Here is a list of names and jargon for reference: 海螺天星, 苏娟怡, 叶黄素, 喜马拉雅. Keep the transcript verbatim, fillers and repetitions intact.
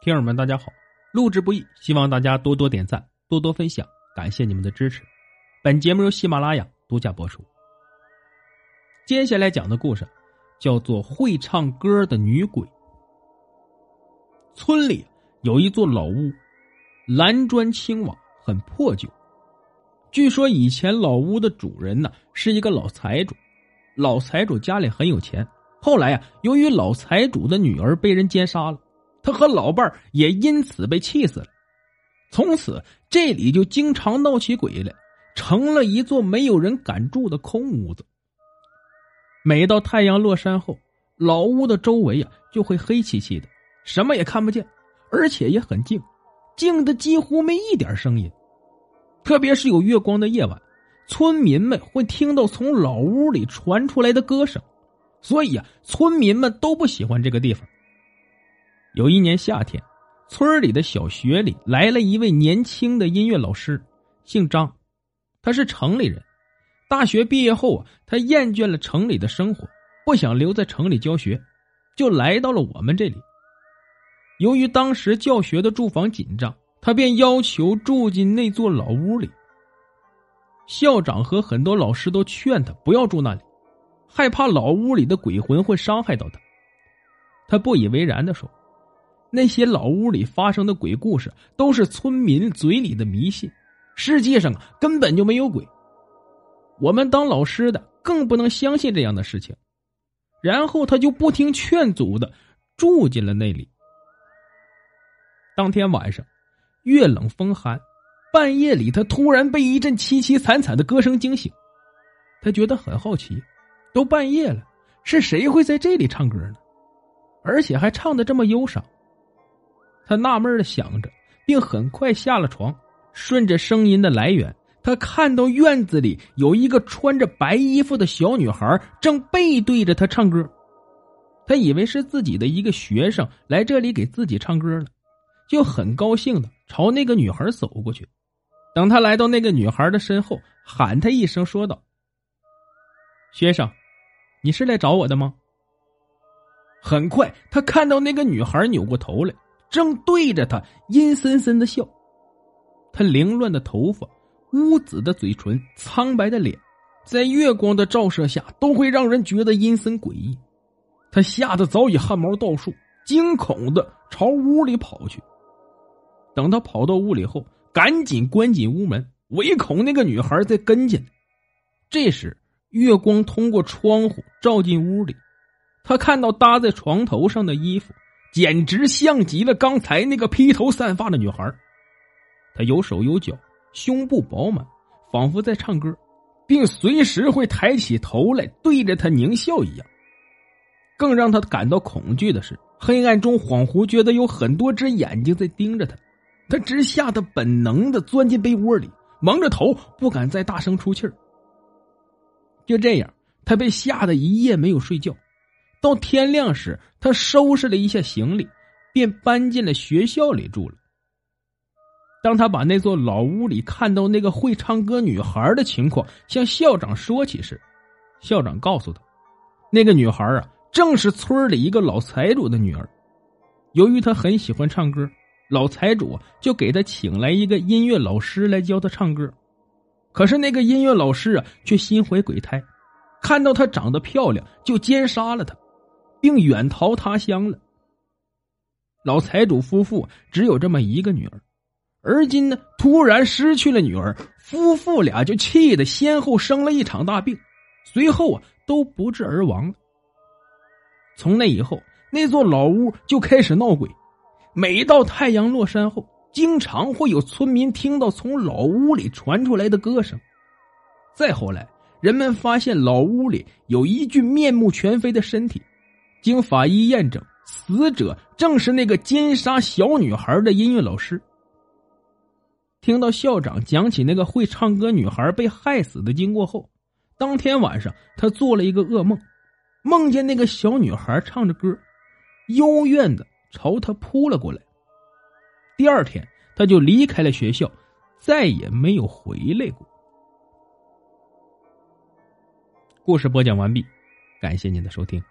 听友们大家好，录制不易，希望大家多多点赞，多多分享，感谢你们的支持。本节目由喜马拉雅独家播出。接下来讲的故事叫做会唱歌的女鬼。村里有一座老屋，蓝砖青瓦，很破旧。据说以前老屋的主人呢是一个老财主，老财主家里很有钱，后来啊，由于老财主的女儿被人奸杀了，他和老伴儿也因此被气死了。从此这里就经常闹起鬼来，成了一座没有人敢住的空屋子。每到太阳落山后，老屋的周围啊就会黑漆漆的，什么也看不见，而且也很静，静的几乎没一点声音。特别是有月光的夜晚，村民们会听到从老屋里传出来的歌声，所以啊，村民们都不喜欢这个地方。有一年夏天，村里的小学里来了一位年轻的音乐老师，姓张，他是城里人。大学毕业后啊，他厌倦了城里的生活，不想留在城里教学，就来到了我们这里。由于当时教学的住房紧张，他便要求住进那座老屋里。校长和很多老师都劝他不要住那里，害怕老屋里的鬼魂会伤害到他。他不以为然地说，那些老屋里发生的鬼故事都是村民嘴里的迷信，世界上啊根本就没有鬼。我们当老师的更不能相信这样的事情。然后他就不听劝阻的住进了那里。当天晚上，月冷风寒，半夜里他突然被一阵凄凄惨惨的歌声惊醒。他觉得很好奇，都半夜了，是谁会在这里唱歌呢？而且还唱得这么忧伤。他纳闷地想着，并很快下了床。顺着声音的来源，他看到院子里有一个穿着白衣服的小女孩正背对着他唱歌。他以为是自己的一个学生来这里给自己唱歌了，就很高兴地朝那个女孩走过去。等他来到那个女孩的身后，喊她一声说道，学生，你是来找我的吗？很快他看到那个女孩扭过头来，正对着他阴森森的笑。他凌乱的头发，乌紫的嘴唇，苍白的脸，在月光的照射下都会让人觉得阴森诡异。他吓得早已汗毛倒竖，惊恐的朝屋里跑去。等他跑到屋里后，赶紧关紧屋门，唯恐那个女孩再跟进来。这时月光通过窗户照进屋里，他看到搭在床头上的衣服，简直像极了刚才那个披头散发的女孩。她有手有脚，胸部饱满，仿佛在唱歌，并随时会抬起头来对着他狞笑一样。更让他感到恐惧的是，黑暗中恍惚觉得有很多只眼睛在盯着他，他直吓得本能地钻进被窝里，蒙着头不敢再大声出气儿。就这样，他被吓得一夜没有睡觉。到天亮时，他收拾了一下行李，便搬进了学校里住了。当他把那座老屋里看到那个会唱歌女孩的情况向校长说起时，校长告诉他，那个女孩啊，正是村里一个老财主的女儿。由于她很喜欢唱歌，老财主就给她请来一个音乐老师来教她唱歌。可是那个音乐老师啊，却心怀鬼胎，看到她长得漂亮，就奸杀了她，并远逃他乡了。老财主夫妇只有这么一个女儿，而今呢，突然失去了女儿，夫妇俩就气得先后生了一场大病，随后啊，都不治而亡了。从那以后，那座老屋就开始闹鬼，每到太阳落山后，经常会有村民听到从老屋里传出来的歌声。再后来，人们发现老屋里有一具面目全非的身体，经法医验证，死者正是那个奸杀小女孩的音乐老师。听到校长讲起那个会唱歌女孩被害死的经过后，当天晚上他做了一个噩梦，梦见那个小女孩唱着歌，幽怨的朝他扑了过来。第二天，他就离开了学校，再也没有回来过。故事播讲完毕，感谢您的收听。